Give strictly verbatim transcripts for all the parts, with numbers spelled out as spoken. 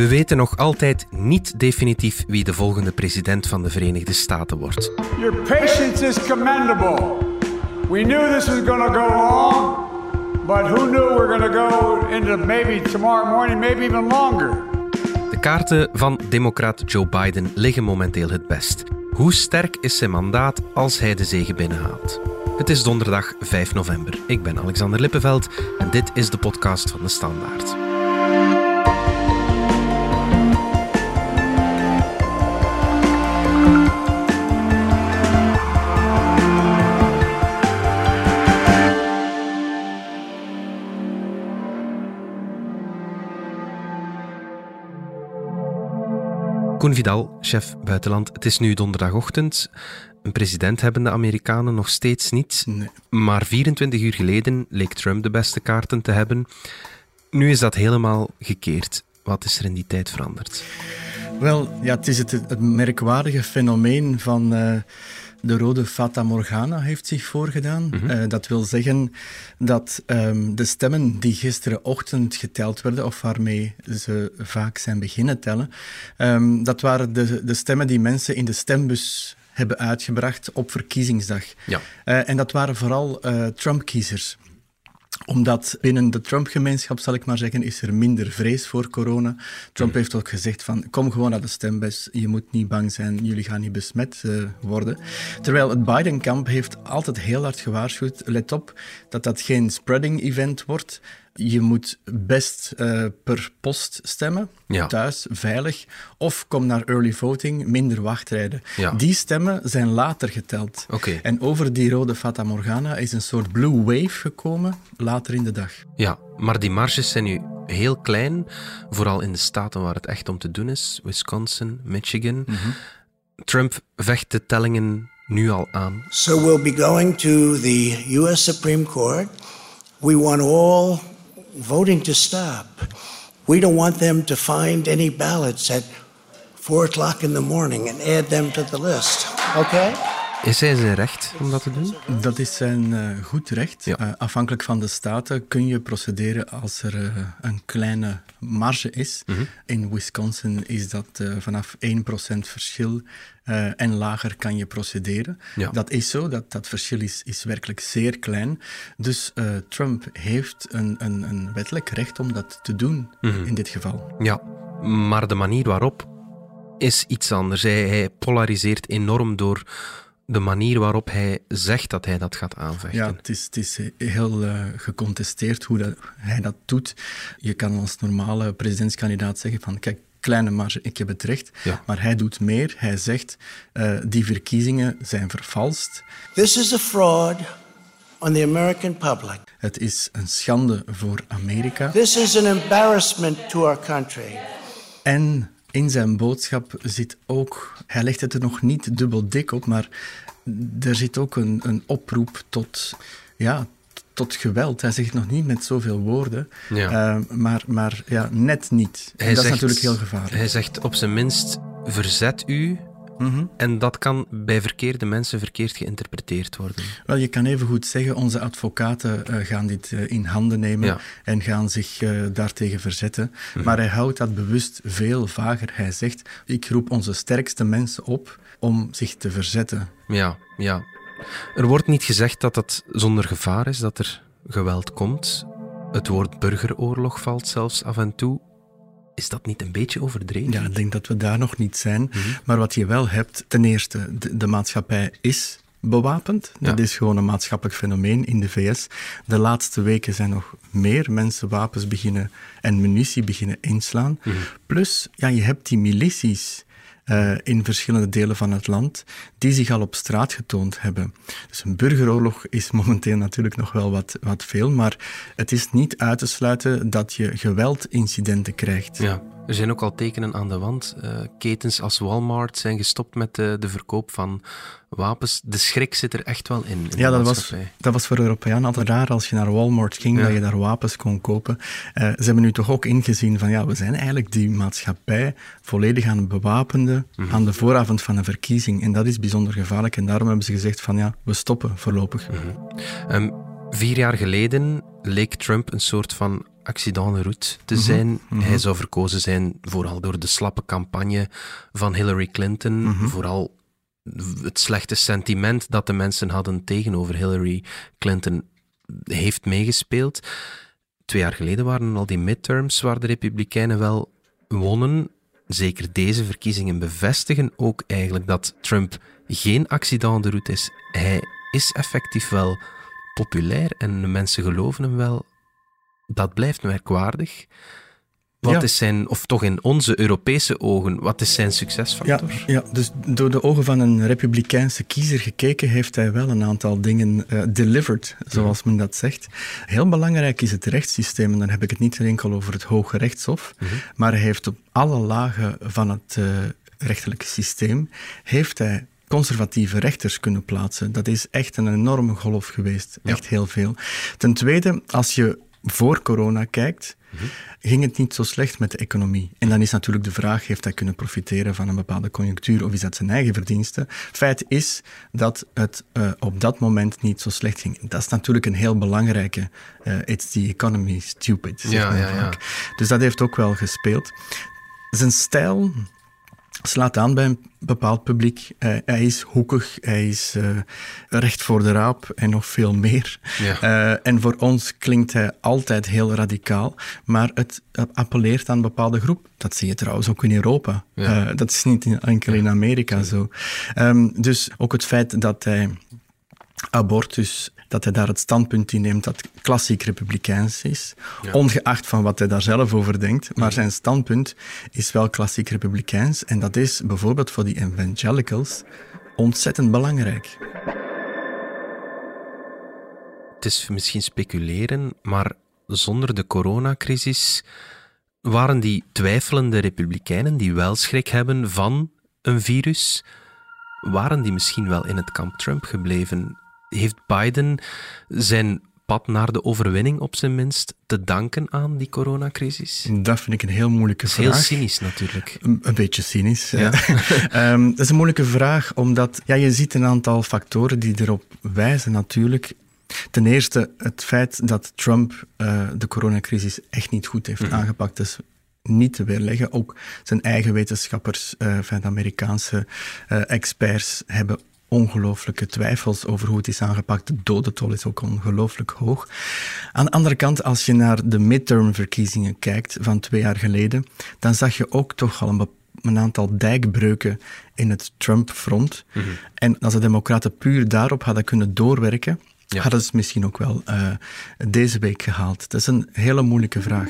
We weten nog altijd niet definitief wie de volgende president van de Verenigde Staten wordt. Your patience is commendable. We knew this was going to go long, but who knew we're going to go into maybe tomorrow morning, maybe even longer. De kaarten van democraat Joe Biden liggen momenteel het best. Hoe sterk is zijn mandaat als hij de zege binnenhaalt? Het is donderdag vijf november. Ik ben Alexander Lippenveld en dit is de podcast van De Standaard. Coen Vidal, chef buitenland. Het is nu donderdagochtend. Een president hebben de Amerikanen nog steeds niet. Nee. Maar vierentwintig uur geleden leek Trump de beste kaarten te hebben. Nu is dat helemaal gekeerd. Wat is er in die tijd veranderd? Wel, ja, het is het, het merkwaardige fenomeen van... Uh De rode Fata Morgana heeft zich voorgedaan. Mm-hmm. Uh, dat wil zeggen dat um, de stemmen die gisterenochtend geteld werden, of waarmee ze vaak zijn beginnen tellen, um, dat waren de, de stemmen die mensen in de stembus hebben uitgebracht op verkiezingsdag. Ja. Uh, en dat waren vooral uh, Trump-kiezers. Omdat binnen de Trump-gemeenschap, zal ik maar zeggen, is er minder vrees voor corona. Trump heeft ook gezegd van, kom gewoon naar de stembus, je moet niet bang zijn, jullie gaan niet besmet uh, worden. Terwijl het Biden-kamp heeft altijd heel hard gewaarschuwd, let op dat dat geen spreading-event wordt. Je moet best uh, per post stemmen, ja. Thuis, veilig, of kom naar early voting, minder wachtrijden. Ja. Die stemmen zijn later geteld. Okay. En over die rode Fata Morgana is een soort blue wave gekomen, later in de dag. Ja, maar die marges zijn nu heel klein, vooral in de staten waar het echt om te doen is, Wisconsin, Michigan. Mm-hmm. Trump vecht de tellingen nu al aan. So we'll be going to the U S Supreme Court. We want all... voting to stop. We don't want them to find any ballots at four o'clock in the morning and add them to the list. Okay? Is hij zijn recht om dat te doen? Dat is zijn uh, goed recht. Ja. Uh, afhankelijk van de staten kun je procederen als er uh, een kleine marge is. Mm-hmm. In Wisconsin is dat uh, vanaf één procent verschil uh, en lager kan je procederen. Ja. Dat is zo, dat, dat verschil is, is werkelijk zeer klein. Dus uh, Trump heeft een, een, een wettelijk recht om dat te doen, mm-hmm. in dit geval. Ja, maar de manier waarop is iets anders. Hij, hij polariseert enorm door... de manier waarop hij zegt dat hij dat gaat aanvechten. Ja, het is, het is heel uh, gecontesteerd hoe dat, hij dat doet. Je kan als normale presidentskandidaat zeggen van... kijk, kleine marge, ik heb het recht. Ja. Maar hij doet meer. Hij zegt, uh, die verkiezingen zijn vervalst. This is a fraud on the American public. Het is een schande voor Amerika. This is an embarrassment to our country. En... in zijn boodschap zit ook, hij legt het er nog niet dubbel dik op, maar er zit ook een, een oproep tot, ja, tot geweld. Hij zegt het nog niet met zoveel woorden, ja. uh, maar, maar ja, net niet. En dat zegt, is natuurlijk heel gevaarlijk. Hij zegt op zijn minst, verzet u. Mm-hmm. En dat kan bij verkeerde mensen verkeerd geïnterpreteerd worden. Wel, je kan even goed zeggen, onze advocaten uh, gaan dit uh, in handen nemen, ja. En gaan zich uh, daartegen verzetten. Mm-hmm. Maar hij houdt dat bewust veel vager. Hij zegt, ik roep onze sterkste mensen op om zich te verzetten. Ja, ja. Er wordt niet gezegd dat dat zonder gevaar is, dat er geweld komt. Het woord burgeroorlog valt zelfs af en toe. Is dat niet een beetje overdreven? Ja, ik denk dat we daar nog niet zijn. Mm-hmm. Maar wat je wel hebt, ten eerste, de, de maatschappij is bewapend. Ja. Dat is gewoon een maatschappelijk fenomeen in de V S. De laatste weken zijn nog meer mensen wapens beginnen en munitie beginnen inslaan. Mm-hmm. Plus, ja, je hebt die milities... Uh, in verschillende delen van het land, die zich al op straat getoond hebben. Dus een burgeroorlog is momenteel natuurlijk nog wel wat, wat veel, maar het is niet uit te sluiten dat je geweldincidenten krijgt. Ja, er zijn ook al tekenen aan de wand. Uh, ketens als Walmart zijn gestopt met de, de verkoop van wapens. De schrik zit er echt wel in. in ja, dat was, dat was voor Europeanen altijd raar als je naar Walmart ging, ja. Dat je daar wapens kon kopen. Uh, ze hebben nu toch ook ingezien van, ja, we zijn eigenlijk die maatschappij volledig aan het bewapenen aan de vooravond van een verkiezing. En dat is bijzonder gevaarlijk. En daarom hebben ze gezegd van ja, we stoppen voorlopig. Mm-hmm. Um, Vier jaar geleden leek Trump een soort van accident en route te zijn. Mm-hmm. Mm-hmm. Hij zou verkozen zijn vooral door de slappe campagne van Hillary Clinton, mm-hmm. vooral het slechte sentiment dat de mensen hadden tegenover Hillary Clinton heeft meegespeeld. Twee jaar geleden waren al die midterms waar de Republikeinen wel wonnen. Zeker deze verkiezingen bevestigen ook eigenlijk dat Trump geen accident de route is. Hij is effectief wel populair en de mensen geloven hem wel. Dat blijft merkwaardig. Wat ja. is zijn, of toch in onze Europese ogen, wat is zijn succesfactor? Ja, ja, dus door de ogen van een republikeinse kiezer gekeken heeft hij wel een aantal dingen uh, delivered, zoals men dat zegt. Heel belangrijk is het rechtssysteem, en dan heb ik het niet enkel over het Hoge Rechtshof, mm-hmm. maar hij heeft op alle lagen van het uh, rechterlijke systeem, heeft hij conservatieve rechters kunnen plaatsen. Dat is echt een enorme golf geweest, ja. echt heel veel. Ten tweede, als je voor corona kijkt, ging het niet zo slecht met de economie. En dan is natuurlijk de vraag, heeft hij kunnen profiteren van een bepaalde conjunctuur of is dat zijn eigen verdienste? Feit is dat het uh, op dat moment niet zo slecht ging. Dat is natuurlijk een heel belangrijke uh, it's the economy stupid. Zeg maar ja, ja, ja. Dus dat heeft ook wel gespeeld. Zijn stijl slaat aan bij een bepaald publiek. Uh, hij is hoekig, hij is uh, recht voor de raap en nog veel meer. Ja. Uh, en voor ons klinkt hij altijd heel radicaal, maar het appelleert aan een bepaalde groep. Dat zie je trouwens ook in Europa. Ja. Uh, dat is niet enkel in Amerika ja. zo. Um, dus ook het feit dat hij abortus, dat hij daar het standpunt in neemt dat klassiek republikeins is, ja. ongeacht van wat hij daar zelf over denkt. Maar zijn standpunt is wel klassiek republikeins en dat is bijvoorbeeld voor die evangelicals ontzettend belangrijk. Het is misschien speculeren, maar zonder de coronacrisis waren die twijfelende republikeinen die wel schrik hebben van een virus, waren die misschien wel in het kamp Trump gebleven? Heeft Biden zijn pad naar de overwinning op zijn minst te danken aan die coronacrisis? Dat vind ik een heel moeilijke vraag. Heel cynisch natuurlijk. Een, een beetje cynisch. Ja. um, dat is een moeilijke vraag, omdat ja, je ziet een aantal factoren die erop wijzen natuurlijk. Ten eerste het feit dat Trump uh, de coronacrisis echt niet goed heeft mm. aangepakt. Dus niet te weerleggen. Ook zijn eigen wetenschappers, uh, van de Amerikaanse uh, experts, hebben ongelooflijke twijfels over hoe het is aangepakt. De dodentol is ook ongelooflijk hoog. Aan de andere kant, als je naar de midtermverkiezingen kijkt van twee jaar geleden, dan zag je ook toch al een, be- een aantal dijkbreuken in het Trump-front. Mm-hmm. En als de democraten puur daarop hadden kunnen doorwerken, ja. hadden ze het misschien ook wel uh, deze week gehaald. Dat is een hele moeilijke vraag.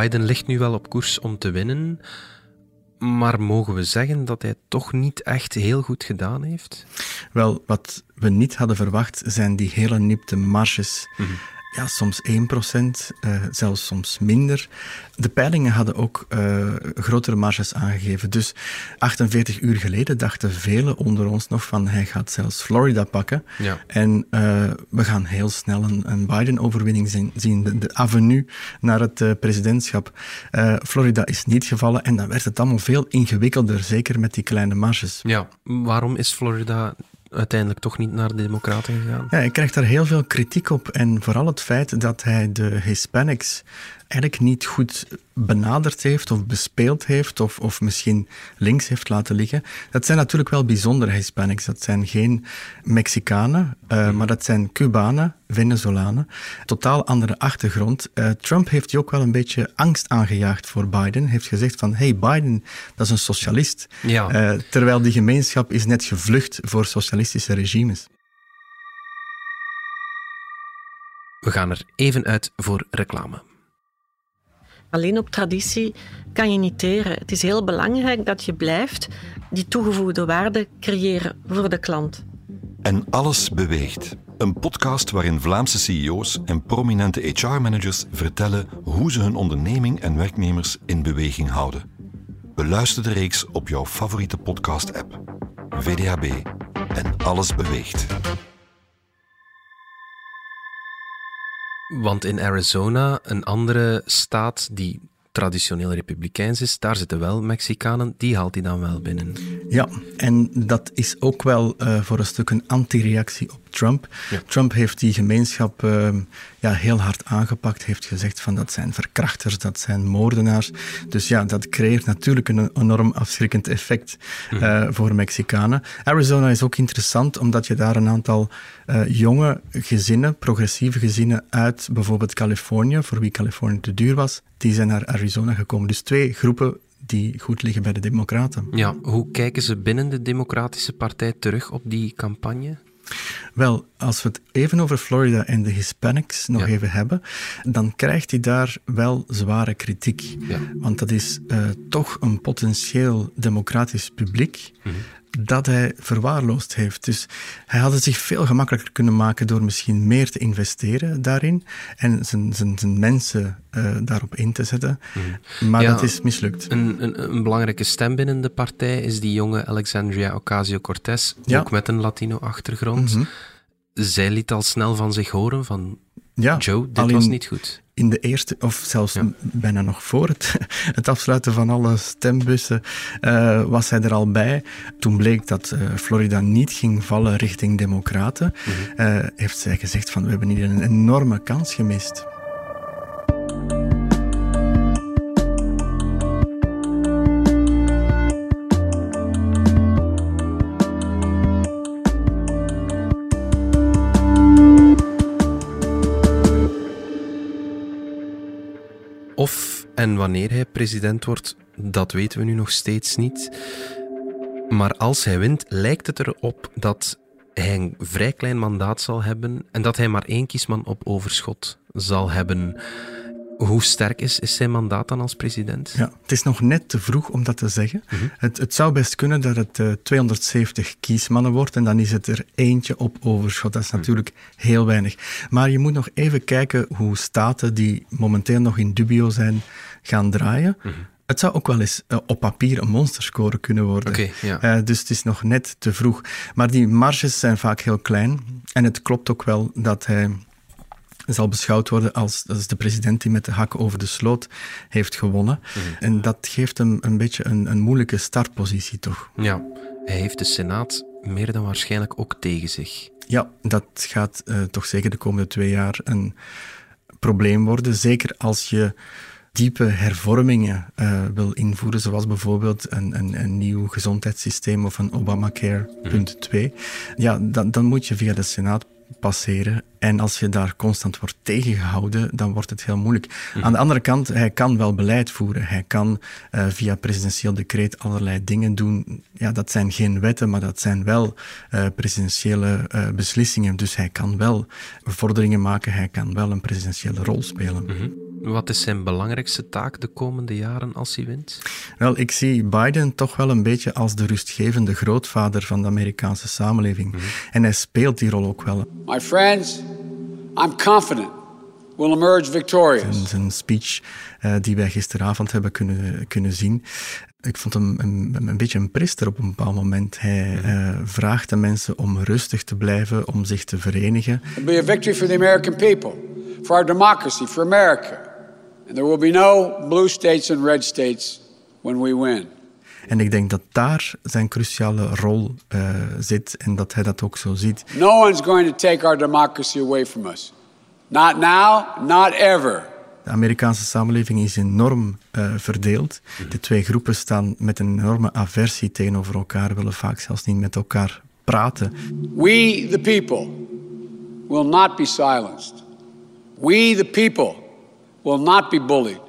Biden ligt nu wel op koers om te winnen, maar mogen we zeggen dat hij toch niet echt heel goed gedaan heeft? Wel, wat we niet hadden verwacht zijn die hele nipte marges. Mm-hmm. Ja, soms één procent, uh, zelfs soms minder. De peilingen hadden ook uh, grotere marges aangegeven. Dus achtenveertig uur geleden dachten velen onder ons nog van hij gaat zelfs Florida pakken. Ja. En uh, we gaan heel snel een, een Biden-overwinning zien, zien de, de avenue naar het uh, presidentschap. Uh, Florida is niet gevallen en dan werd het allemaal veel ingewikkelder, zeker met die kleine marges. Ja, waarom is Florida uiteindelijk toch niet naar de Democraten gegaan? Ja, hij krijgt daar heel veel kritiek op. En vooral het feit dat hij de Hispanics eigenlijk niet goed benaderd heeft of bespeeld heeft of, of misschien links heeft laten liggen. Dat zijn natuurlijk wel bijzondere Hispanics. Dat zijn geen Mexicanen, uh, maar dat zijn Cubanen, Venezolanen. Totaal andere achtergrond. Uh, Trump heeft die ook wel een beetje angst aangejaagd voor Biden. Heeft gezegd van, hey, Biden, dat is een socialist. Ja. Uh, terwijl die gemeenschap is net gevlucht voor socialistische regimes. We gaan er even uit voor reclame. Alleen op traditie kan je niet teren. Het is heel belangrijk dat je blijft die toegevoegde waarde creëren voor de klant. En alles beweegt. Een podcast waarin Vlaamse C E O's en prominente H R-managers vertellen hoe ze hun onderneming en werknemers in beweging houden. Beluister de reeks op jouw favoriete podcast-app. V D A B. En alles beweegt. Want in Arizona, een andere staat die traditioneel republikeins is, daar zitten wel Mexicanen, die haalt hij dan wel binnen. Ja, en dat is ook wel uh, voor een stuk een anti-reactie op Trump. Ja. Trump heeft die gemeenschap uh, ja, heel hard aangepakt, heeft gezegd van dat zijn verkrachters, dat zijn moordenaars. Dus ja, dat creëert natuurlijk een enorm afschrikkend effect uh, ja. voor Mexicanen. Arizona is ook interessant, omdat je daar een aantal uh, jonge gezinnen, progressieve gezinnen uit bijvoorbeeld Californië, voor wie Californië te duur was, die zijn naar Arizona gekomen. Dus twee groepen die goed liggen bij de Democraten. Ja, hoe kijken ze binnen de Democratische Partij terug op die campagne? Wel, als we het even over Florida en de Hispanics nog ja. even hebben, dan krijgt hij daar wel zware kritiek. Ja. Want dat is uh, toch een potentieel democratisch publiek mm-hmm. dat hij verwaarloosd heeft. Dus hij had het zich veel gemakkelijker kunnen maken door misschien meer te investeren daarin en zijn, zijn, zijn mensen uh, daarop in te zetten. Mm. Maar ja, dat is mislukt. Een, een, een belangrijke stem binnen de partij is die jonge Alexandria Ocasio-Cortez, ja. ook met een Latino-achtergrond. Mm-hmm. Zij liet al snel van zich horen van... Ja, Joe, dit was niet goed. In de eerste, of zelfs ja. bijna nog voor het, het afsluiten van alle stembussen, uh, was hij er al bij. Toen bleek dat uh, Florida niet ging vallen richting Democraten. Mm-hmm. Uh, heeft zij gezegd van, we hebben hier een enorme kans gemist. Of en wanneer hij president wordt, dat weten we nu nog steeds niet. Maar als hij wint, lijkt het erop dat hij een vrij klein mandaat zal hebben en dat hij maar één kiesman op overschot zal hebben. Hoe sterk is, is zijn mandaat dan als president? Ja, het is nog net te vroeg om dat te zeggen. Mm-hmm. Het, het zou best kunnen dat het uh, tweehonderdzeventig kiesmannen wordt en dan is het er eentje op overschot. Dat is mm-hmm. natuurlijk heel weinig. Maar je moet nog even kijken hoe staten die momenteel nog in dubio zijn gaan draaien. Mm-hmm. Het zou ook wel eens uh, op papier een monsterscore kunnen worden. Okay, ja. uh, dus het is nog net te vroeg. Maar die marges zijn vaak heel klein en het klopt ook wel dat hij... zal beschouwd worden als, als de president die met de hak over de sloot heeft gewonnen. Mm-hmm. En dat geeft hem een beetje een, een moeilijke startpositie, toch? Ja, hij heeft de Senaat meer dan waarschijnlijk ook tegen zich. Ja, dat gaat uh, toch zeker de komende twee jaar een probleem worden. Zeker als je diepe hervormingen uh, wil invoeren, zoals bijvoorbeeld een, een, een nieuw gezondheidssysteem of een Obamacare mm-hmm. punt twee. Ja, dan, dan moet je via de Senaat passeren. En als je daar constant wordt tegengehouden, dan wordt het heel moeilijk. Mm. Aan de andere kant, hij kan wel beleid voeren. Hij kan uh, via presidentieel decreet allerlei dingen doen. Ja, dat zijn geen wetten, maar dat zijn wel uh, presidentiële uh, beslissingen. Dus hij kan wel vorderingen maken. Hij kan wel een presidentiële rol spelen. Mm-hmm. Wat is zijn belangrijkste taak de komende jaren als hij wint? Wel, ik zie Biden toch wel een beetje als de rustgevende grootvader van de Amerikaanse samenleving. Mm-hmm. En hij speelt die rol ook wel. My friends, I'm confident we'll emerge victorious. Zijn, zijn speech uh, die wij gisteravond hebben kunnen, kunnen zien. Ik vond hem een, een beetje een priester op een bepaald moment. Hij uh, vraagt de mensen om rustig te blijven, om zich te verenigen. It'll be a victory for the American people, for our democracy, for America. And there will be no blue states and red states when we win. En ik denk dat daar zijn cruciale rol uh, zit en dat hij dat ook zo ziet. No one's going to take our democracy away from us. Not now, not ever. De Amerikaanse samenleving is enorm uh, verdeeld. De twee groepen staan met een enorme aversie tegenover elkaar, willen vaak zelfs niet met elkaar praten. We the people will not be silenced. We the people will not be bullied.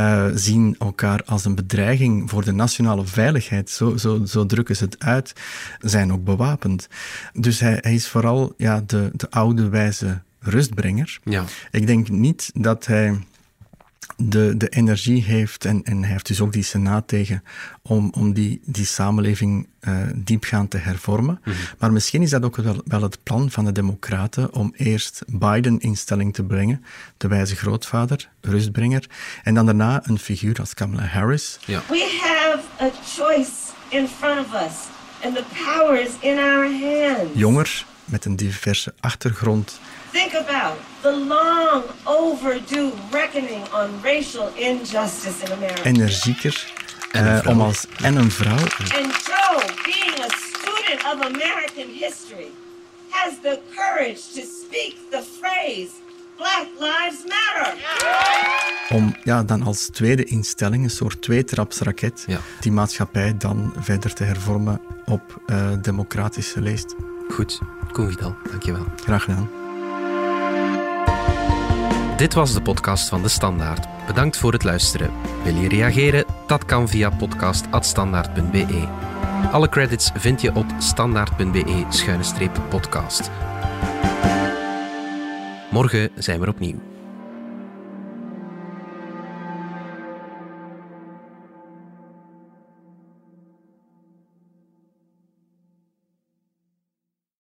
Uh, zien elkaar als een bedreiging voor de nationale veiligheid. Zo, zo, zo drukken ze het uit. Zijn ook bewapend. Dus hij, hij is vooral ja, de, de oude wijze rustbrenger. Ja. Ik denk niet dat hij de, de energie heeft, en, en hij heeft dus ook die Senaat tegen, om, om die, die samenleving uh, diepgaand te hervormen. Mm-hmm. Maar misschien is dat ook wel, wel het plan van de Democraten om eerst Biden in stelling te brengen, de wijze grootvader, rustbrenger, en dan daarna een figuur als Kamala Harris. Ja. We have a choice in front of us, and the power is in our hands. Jonger, met een diverse achtergrond. Think about the long overdue reckoning on racial injustice in America. Energieker en een vrouw. Uh, om als, en een vrouw. And Joe, being a student of American history, has the courage to speak the phrase Black Lives Matter. Om ja, dan als tweede instelling, een soort tweetrapsraket, ja. die maatschappij dan verder te hervormen op uh, democratische leest. Goed, Coen Vidal, dankjewel. Graag gedaan. Dit was de podcast van De Standaard. Bedankt voor het luisteren. Wil je reageren? Dat kan via podcast at standaard punt b e. Alle credits vind je op standaard punt b e slash podcast. Morgen zijn we opnieuw.